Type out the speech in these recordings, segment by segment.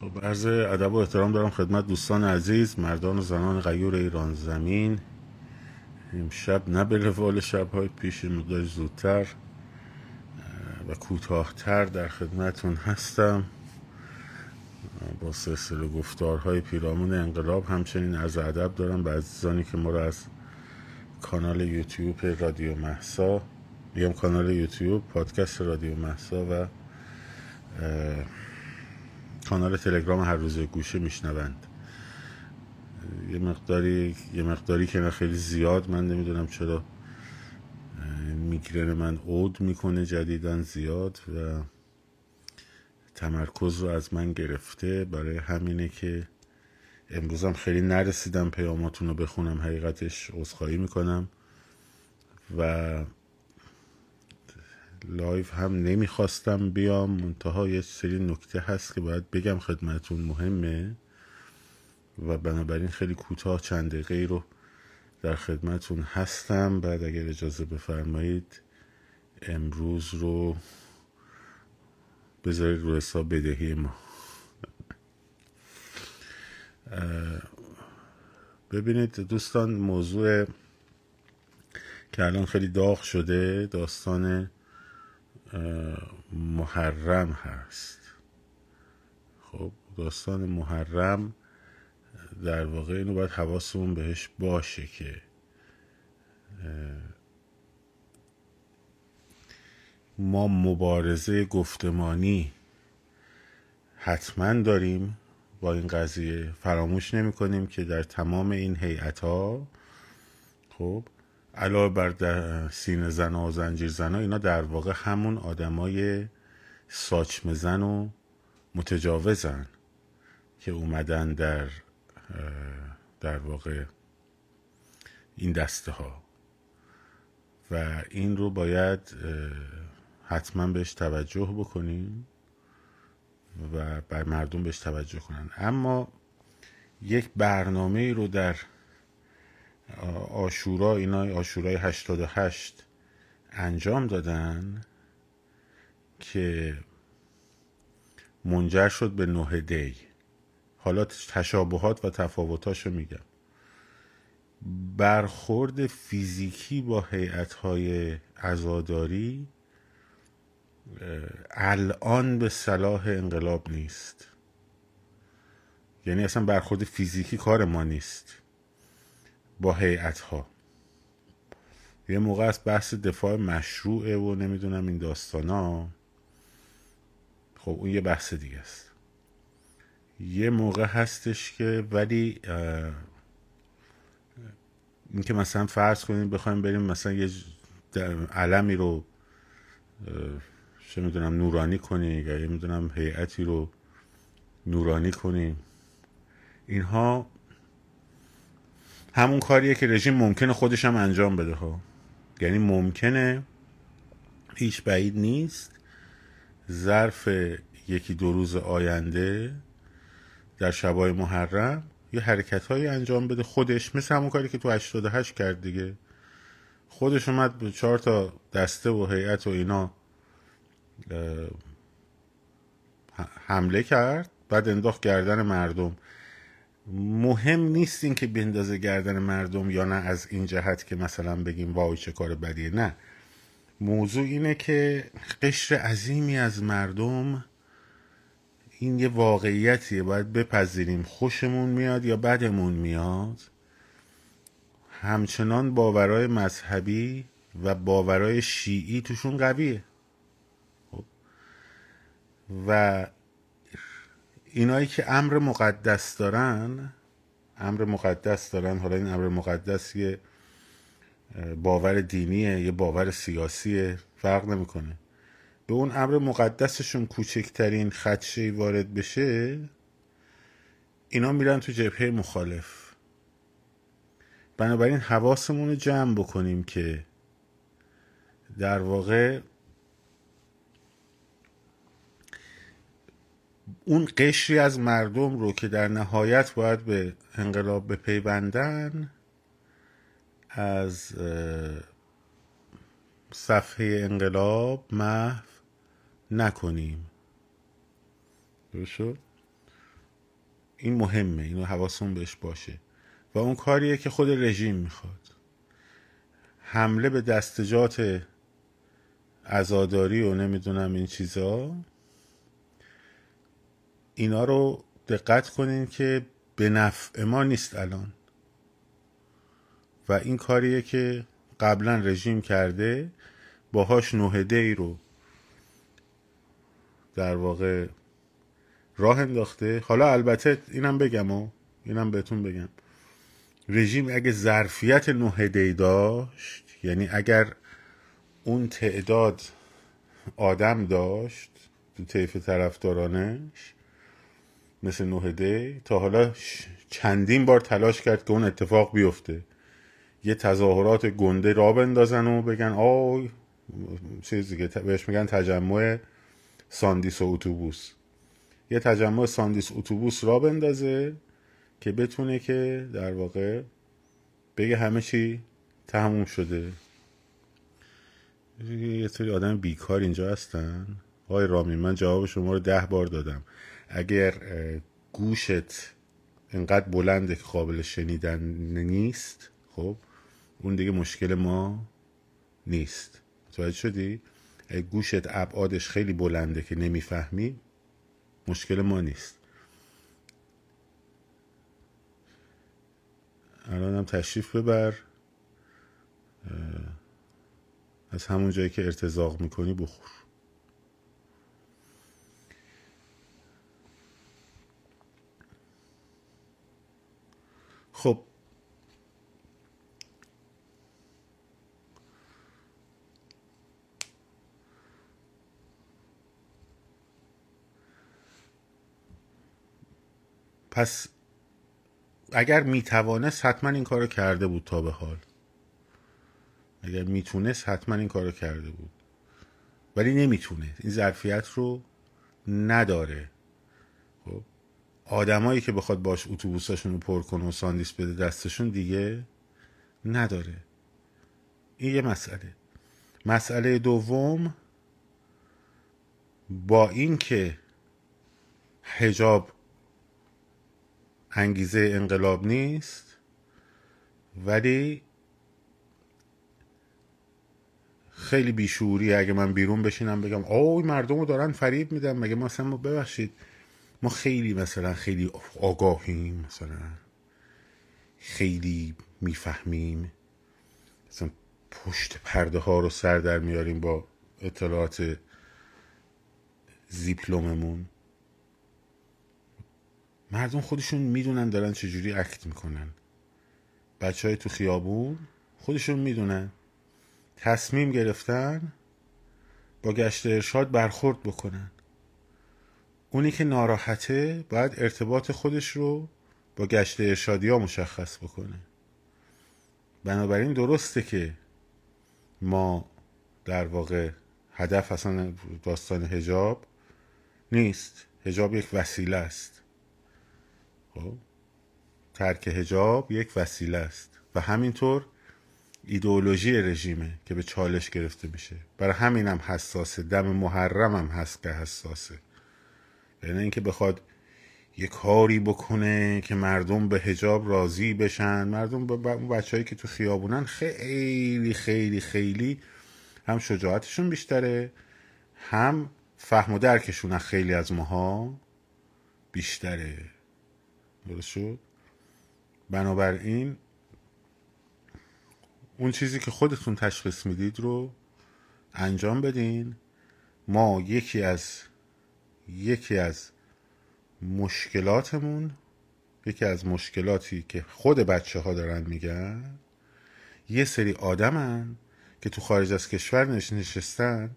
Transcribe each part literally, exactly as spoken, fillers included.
با عرض ادب و احترام دارم خدمت دوستان عزیز، مردان و زنان غیور ایران زمین. امشب نه به روال شب‌های پیش، مقدار زودتر و کوتاه‌تر در خدمتون هستم با سلسله گفتارهای پیرامون انقلاب. همچنین عرض ادب دارم به عزیزانی که ما را از کانال یوتیوب رادیو مهسا، میگم کانال یوتیوب، پادکست رادیو مهسا و کانال تلگرام هر روز گوشه میشنوند. یه مقداری یه مقداری که نه خیلی زیاد، من نمیدونم چرا میگرن من عود میکنه جدیدن زیاد و تمرکز رو از من گرفته. برای همینه که امروزم خیلی نرسیدم پیاماتون رو بخونم، حقیقتش عذرخواهی میکنم و لایف هم نمیخواستم بیام، منتها یه سری نکته هست که باید بگم خدمتون، مهمه و بنابراین خیلی کوتاه چند دقیقه رو در خدمتون هستم. بعد اگر اجازه بفرمایید امروز رو بذارید رو حساب بدهی ما. ببینید دوستان، موضوع که الان خیلی داغ شده داستان محرم هست. خب داستان محرم در واقع اینو باید حواسمون بهش باشه که ما مبارزه گفتمانی حتما داریم با این قضیه. فراموش نمی کنیم که در تمام این هیئت‌ها، خب علاوه بر سینه زنا و زنجیر زنا، اینا در واقع همون آدمای ساچمه زن و متجاوزن که اومدن در در واقع این دسته ها و این رو باید حتما بهش توجه بکنیم و بر مردم بهش توجه کنن. اما یک برنامه رو در آشورا، اینا آشورای هشتاد و هشت انجام دادن که منجر شد به نه دی. حالا تشابهات و تفاوتاشو میگم. برخورد فیزیکی با هیئت‌های عزاداری الان به صلاح انقلاب نیست، یعنی اصلا برخورد فیزیکی کار ما نیست با هیئت‌ها. یه موقع از بحث دفاع مشروعه و نمیدونم این داستانا، خب اون یه بحث دیگه است. یه موقع هستش که ولی این که مثلا فرض کنیم بخوایم بریم مثلا یه علمی رو چه میدونم نورانی کنیم یا میدونم هیئتی رو نورانی کنیم، اینها همون کاریه که رژیم ممکنه خودش هم انجام بده ها. یعنی ممکنه، هیچ بعید نیست ظرف یکی دو روز آینده در شبای محرم یه حرکت‌هایی انجام بده خودش، مثل همون کاری که تو هشتاد و هشت کرد دیگه. خودش اومد به چهار تا دسته و هیئت و اینا حمله کرد، بعد انداخت گردن مردم. مهم نیست این که بندازه گردن مردم یا نه، از این جهت که مثلا بگیم وای چه کار بدیه، نه. موضوع اینه که قشر عظیمی از مردم، این یه واقعیتیه باید بپذیریم، خوشمون میاد یا بدمون میاد، همچنان باورهای مذهبی و باورهای شیعی توشون قویه و اینایی که امر مقدس دارن، امر مقدس دارن، حالا این امر مقدس یه باور دینیه یه باور سیاسیه فرق نمیکنه، به اون امر مقدسشون کوچکترین خدشه‌ای وارد بشه اینا میرن تو جبهه مخالف. بنابراین حواسمون رو جمع بکنیم که در واقع اون قشری از مردم رو که در نهایت باید به انقلاب بپیوندن از صفحه انقلاب محو نکنیم. درست شد؟ این مهمه، اینو حواسمون بهش باشه. و اون کاریه که خود رژیم میخواد، حمله به دستجات عزاداری و نمیدونم این چیزا. اینا رو دقت کنین که به نفع ما نیست الان، و این کاریه که قبلا رژیم کرده، باهاش نوهده ای رو در واقع راه انداخته. حالا البته اینم بگم و اینم بهتون بگم، رژیم اگه ظرفیت نوهده ای داشت، یعنی اگر اون تعداد آدم داشت تو طیف طرفدارانش مثل نوهده، تا حالا چندین بار تلاش کرد که اون اتفاق بیفته، یه تظاهرات گنده را بندازن و بگن آی چیزی که بهش میگن تجمع ساندیس و اتوبوس، یه تجمع ساندیس اتوبوس را بندازه که بتونه که در واقع بگه همه چی تموم شده. یه طوری آدم بیکار اینجا هستن. آی رامین، من جواب شما رو ده بار دادم. اگر گوشت انقدر بلنده که قابل شنیدن نیست، خب اون دیگه مشکل ما نیست. متوجه شدی؟ اگه گوشت ابعادش خیلی بلنده که نمیفهمی، مشکل ما نیست. الانم تشریف ببر، از همون جایی که ارتزاق میکنی بخور. خب پس اگر میتوانست حتما این کارو کرده بود تا به حال، اگر میتونست حتما این کارو کرده بود، ولی نمیتونه، این ظرفیت رو نداره. خب آدمایی که بخواد باش اتوبوساشون رو پر کنه و ساندیس بده دستشون دیگه نداره. این یه مسئله. مسئله دوم، با این که حجاب انگیزه انقلاب نیست، ولی خیلی بیشعوری اگه من بیرون بشینم بگم آوی مردم رو دارن فریب میدن. مگه ما اصلا، ببخشید، ما خیلی مثلا خیلی آگاهیم، مثلا خیلی میفهمیم، مثلا پشت پرده ها رو سر در میاریم با اطلاعات دیپلممون. مردم خودشون میدونن دارن چجوری اکت میکنن. بچه های تو خیابون خودشون میدونن تصمیم گرفتن با گشت ارشاد برخورد بکنن. اونی که ناراحته باید ارتباط خودش رو با گشت ارشادی ها مشخص بکنه. بنابراین درسته که ما در واقع هدف اصلا داستان حجاب نیست، حجاب یک وسیله است. خب ترک حجاب یک وسیله است و همینطور ایدئولوژی رژیمه که به چالش گرفته میشه. برای همینم حساسه، دم محرمم هست که حساسه. یعنی اینکه بخواد یه کاری بکنه که مردم به حجاب راضی بشن، مردم به بچه‌هایی که تو خیابونن خیلی خیلی خیلی هم شجاعتشون بیشتره، هم فهم و درکشون از خیلی از ماها بیشتره. درست شد؟ بنابراین اون چیزی که خودتون تشخیص میدید رو انجام بدین. ما یکی از یکی از مشکلاتمون، یکی از مشکلاتی که خود بچه ها دارن میگن، یه سری آدمن که تو خارج از کشور نشستن،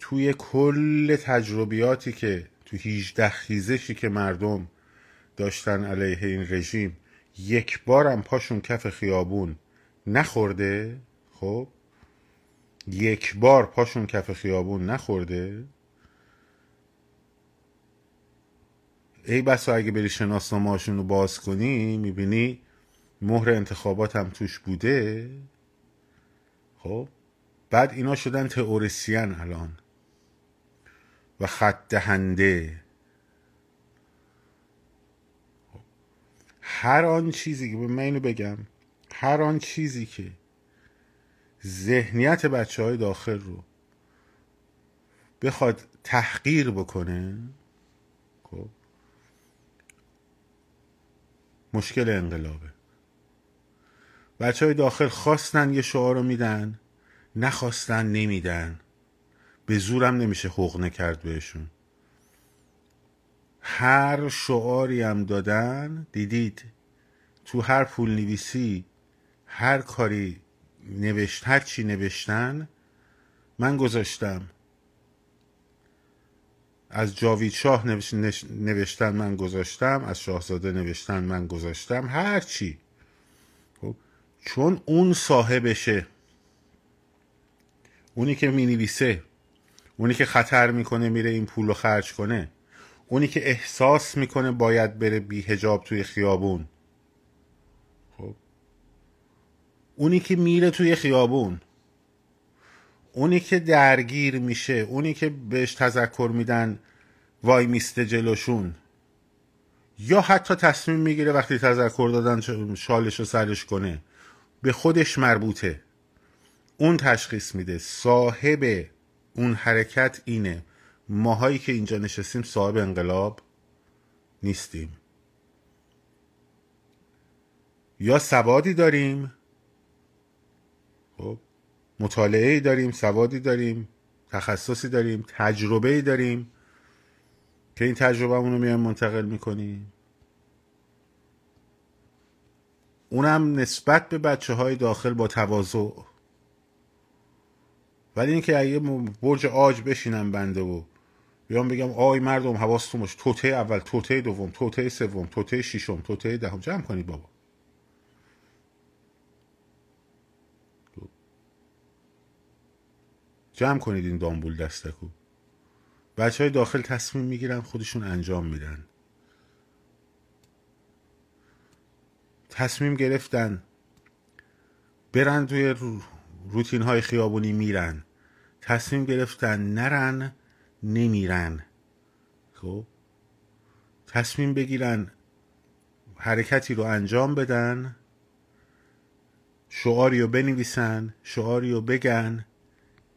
توی کل تجربیاتی که تو هجده خیزشی که مردم داشتن علیه این رژیم، یک بارم پاشون کف خیابون نخورده. خب یک بار پاشون کف خیابون نخورده. ای بسا اگه بری شناسنامه هاشون رو باز کنی میبینی مهر انتخابات هم توش بوده. خب بعد اینا شدن تئوریسین الان و خط دهنده. هر آن چیزی که من اینو بگم، هر آن چیزی که ذهنیت بچه های داخل رو بخواد تحقیر بکنه، خب مشکل انقلابه. بچه های داخل خواستن یه شعار رو میدن، نخواستن نمیدن، به زورم نمیشه حقنه کرد بهشون. هر شعاری هم دادن، دیدید تو هر پول نویسی، هر کاری نوشت، هر چی نوشتن من گذاشتم، از جاوید شاه نوشتن من گذاشتم، از شاهزاده نوشتن من گذاشتم، هر چی، چون اون صاحبشه، اونی که می نویسه، اونی که خطر میکنه میره این پولو خرج کنه، اونی که احساس میکنه باید بره بی حجاب توی خیابون، خب اونی که میره توی خیابون، اونی که درگیر میشه، اونی که بهش تذکر میدن وای میسته جلوشون، یا حتی تصمیم میگیره وقتی تذکر دادن شالش رو سرش کنه، به خودش مربوطه. اون تشخیص میده صاحب اون حرکت اینه. ماهایی که اینجا نشستیم صاحب انقلاب نیستیم، یا سوادی داریم، خب مطالعه‌ای داریم، سوادی داریم، تخصصی داریم، تجربه‌ای داریم که این تجربه‌مون رو میایم منتقل میکنیم، اونم نسبت به بچه‌های داخل با تواضع. ولی اینکه اگه برج عاج بشینم بنده و بیام بگم آی مردم حواستون باشه، توته اول، توته دوم، توته سوم، توته ششم، توته دهم، جمع کنید بابا. جمع کنید این دامبول دستکو. بچه های داخل تصمیم میگیرن، خودشون انجام میدن. تصمیم گرفتن برن توی روتین های خیابونی، میرن. تصمیم گرفتن نرن، نمیرن. خب تصمیم بگیرن حرکتی رو انجام بدن، شعاری رو بنویسن، شعاری رو بگن،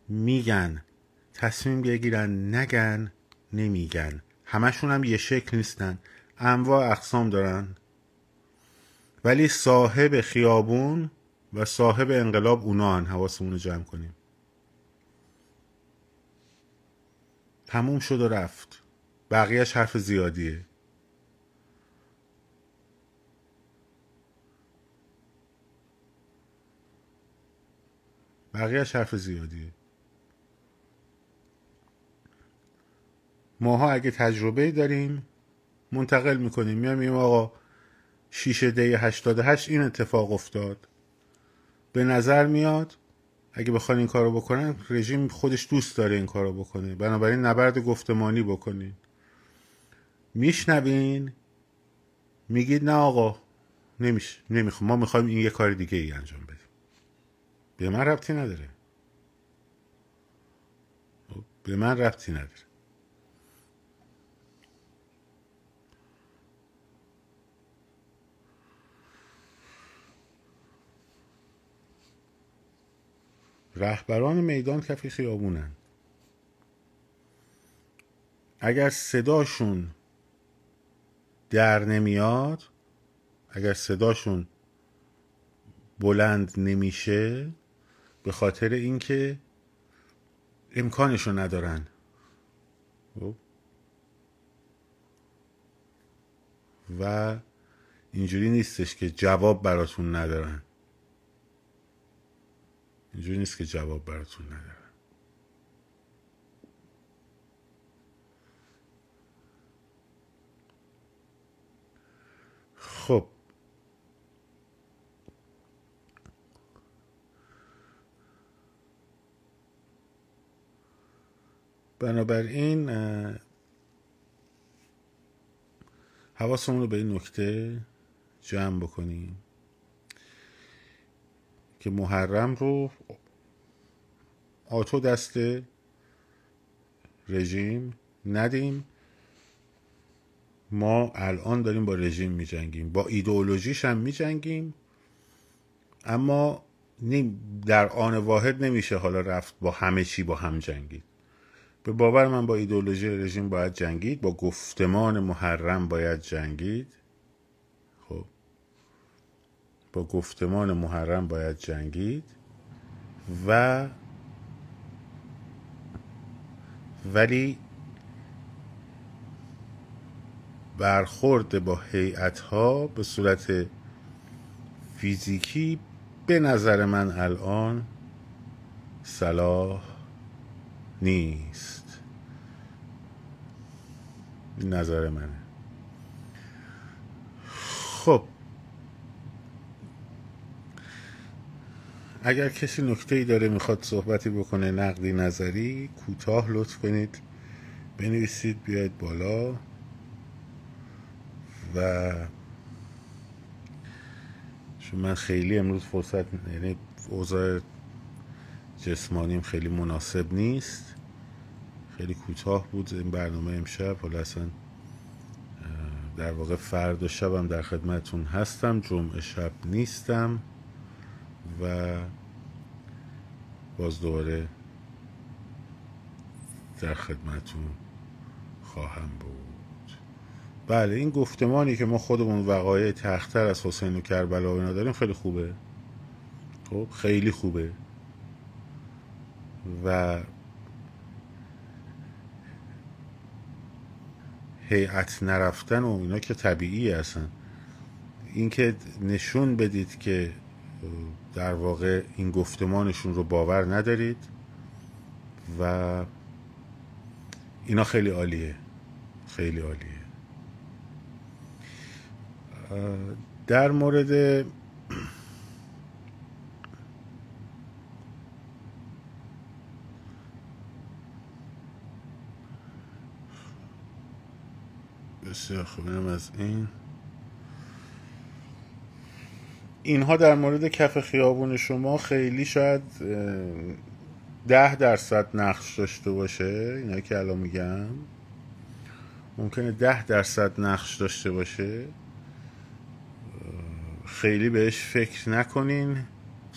میگن. تصمیم بگیرن نگن، نمیگن. همشون هم یه شکل نیستن، انواع اقسام دارن، ولی صاحب خیابون و صاحب انقلاب اونا هن. حواسمون رو جمع کنیم. تموم شد و رفت، بقیهش حرف زیادیه. بقیهش حرف زیادیه. ماها اگه تجربه داریم منتقل میکنیم، میام میگیم آقا شیشه دی هشتاد و هشت این اتفاق افتاد. به نظر میاد اگه بخوان این کارو بکنن، رژیم خودش دوست داره این کارو بکنه، بنابراین نبرد گفتمانی بکنین. میشنوین میگید نه آقا نمیشه، نمیخوام، ما میخوایم این یه کار دیگه ای انجام بدیم. به من ربطی نداره، به من ربطی نداره. رهبران میدان کف خیابونن. اگر صداشون در نمیاد، اگر صداشون بلند نمیشه، به خاطر اینکه امکانشو ندارن و اینجوری نیستش که جواب براتون ندارن. اینجوری نیست که جواب براتون ندارن. خب بنابراین حواسمون رو به این نکته جمع بکنیم که محرم رو آتو دست رژیم ندیم ما الان داریم با رژیم میجنگیم، با ایدئولوژیش هم میجنگیم، اما در آن واحد نمیشه حالا رفت با همه چی با هم جنگید. به باور من با ایدئولوژی رژیم باید جنگید، با گفتمان محرم باید جنگید. خب با گفتمان محرم باید جنگید و ولی برخورد با هیئت‌ها به صورت فیزیکی به نظر من الان صلاح نیست. این نظر منه. خب اگر کسی نکته‌ای داره، میخواد صحبتی بکنه، نقدی نظری کوتاه لطف کنید بنویسید بیاید بالا و چون من خیلی امروز فرصت، یعنی اوضاع جسمانیم خیلی مناسب نیست، خیلی کوتاه بود این برنامه امشب. حالا اصلا در واقع فردا شبم در خدمتتون هستم، جمعه شب نیستم و باز دوباره در خدمتتون خواهم بود. بله، این گفتمانی که ما خودمون وقایع تختر از حسین و کربلا و اینا داریم خیلی خوبه. خب خیلی خوبه و هیئت نرفتن و اینا که طبیعی هستن. این که نشون بدید که در واقع این گفتمانشون رو باور ندارید و اینا خیلی عالیه، خیلی عالیه. در مورد بسیار خوب، اینم از این اینها در مورد کف خیابون شما خیلی شاید ده درصد نقش داشته باشه. اینا که الان میگم ممکنه ده درصد نقش داشته باشه، خیلی بهش فکر نکنین،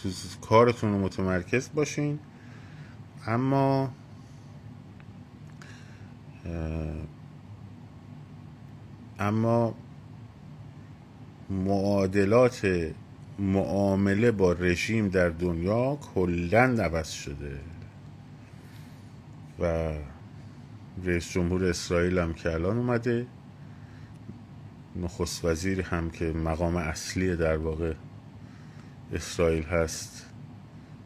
تو کارتون رو متمرکز باشین. اما اما معادلات معامله با رژیم در دنیا کلاً عوض شده و رئیس جمهور اسرائیل هم که الان اومده، نخست وزیر هم که مقام اصلی در واقع اسرائیل هست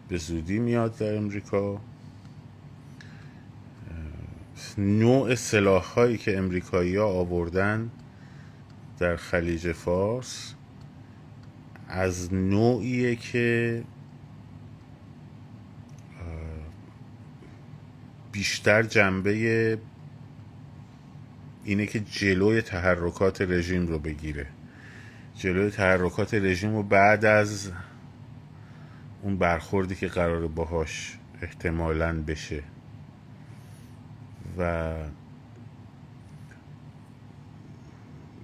به زودی میاد در امریکا. نوع سلاح هایی که امریکایی ها آوردن در خلیج فارس از نوعیه که بیشتر جنبه اینه که جلوی تحرکات رژیم رو بگیره، جلوی تحرکات رژیم رو بعد از اون برخوردی که قراره باهاش احتمالاً بشه. و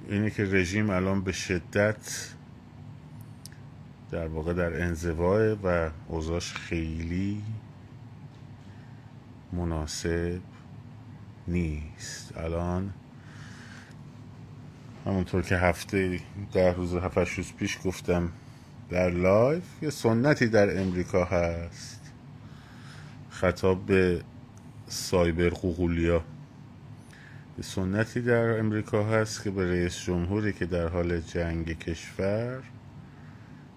اینه که رژیم الان به شدت در واقع در انزواه و اوضاعش خیلی مناسب نیست. الان همونطور که هفته ده روز هفت روز پیش گفتم در لایف، یه سنتی در امریکا هست خطاب به سایبر قوقولیا، یه سنتی در امریکا هست که به رئیس جمهوری که در حال جنگ کشور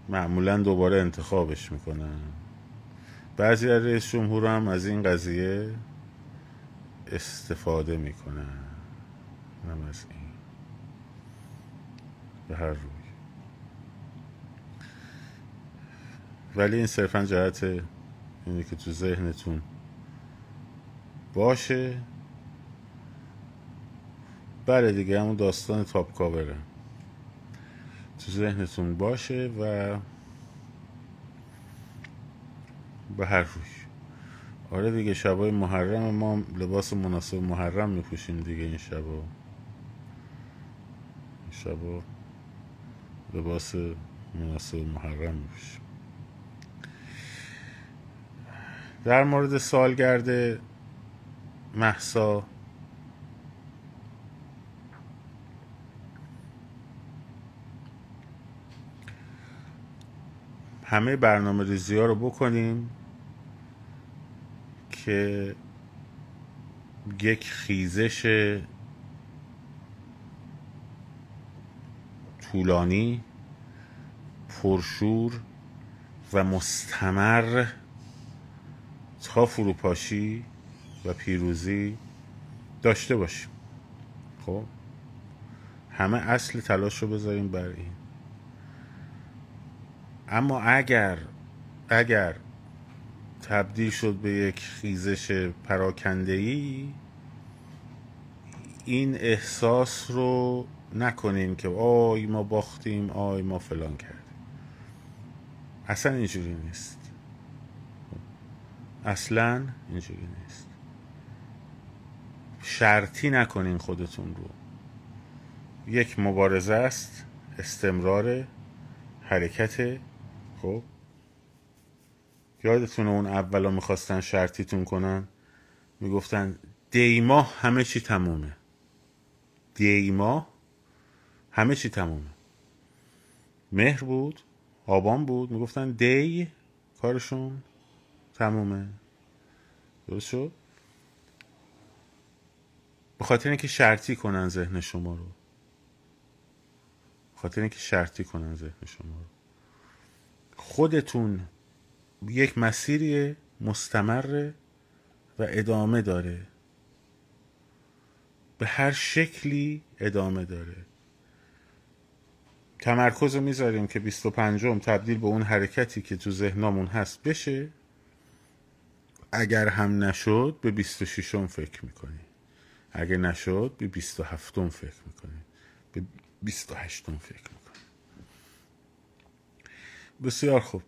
معمولا دوباره انتخابش میکنن. بعضی از رئیس جمهور هم از این قضیه استفاده میکنن. هم از این به هر روی، ولی این صرفا جهت اینه که تو ذهنتون باشه. بله دیگه، همون داستان تاپ کاوره، تو ذهنتون باشه و به هر روی. آره دیگه، شبای محرم ما لباس مناسب محرم میپوشیم دیگه این شبا. شبا لباس مناسب محرم میشه. در مورد سالگرد مهسا، همه برنامه ریزی ها رو بکنیم که یک خیزش طولانی، پرشور و مستمر تا فروپاشی و پیروزی داشته باشیم. خب همه اصل تلاش رو بذاریم بر این. اما اگر اگر تبدیل شد به یک خیزش پراکنده‌ای، این احساس رو نکنیم که آی ما باختیم، آی ما فلان کردیم. اصلا اینجوری نیست، اصلا اینجوری نیست. شرطی نکنین خودتون رو. یک مبارزه است، استمرار حرکت. خب یادتونه اون اولا میخواستن شرطیتون کنن، میگفتن دیما همه چی تمومه، دیما همه چی تمومه. مهر بود، آبان بود، میگفتن دی کارشون تمومه. درست شد؟ به خاطر اینکه شرطی کنن ذهن شما رو، به خاطر اینکه شرطی کنن ذهن شما رو. خودتون یک مسیری مستمر و ادامه داره، به هر شکلی ادامه داره. تمرکز رو میذاریم که بیست و پنجم تبدیل به اون حرکتی که تو ذهنمون هست بشه. اگر هم نشد به بیست و ششم فکر میکنی، اگر نشد به بیست و هفتم فکر میکنی، به بیست و هشتم فکر میکنی. بسیار خوب.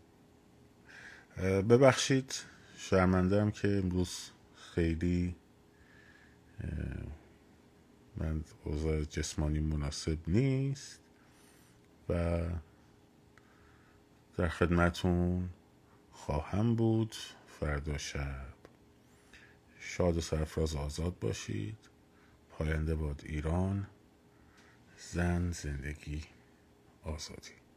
ببخشید، شرمنده‌ام که امروز خیلی من اوضاع جسمانی مناسب نیست و در خدمتون خواهم بود فردا شب. شاد و سرفراز آزاد باشید. پاینده باد ایران، زن، زندگی، آزادی.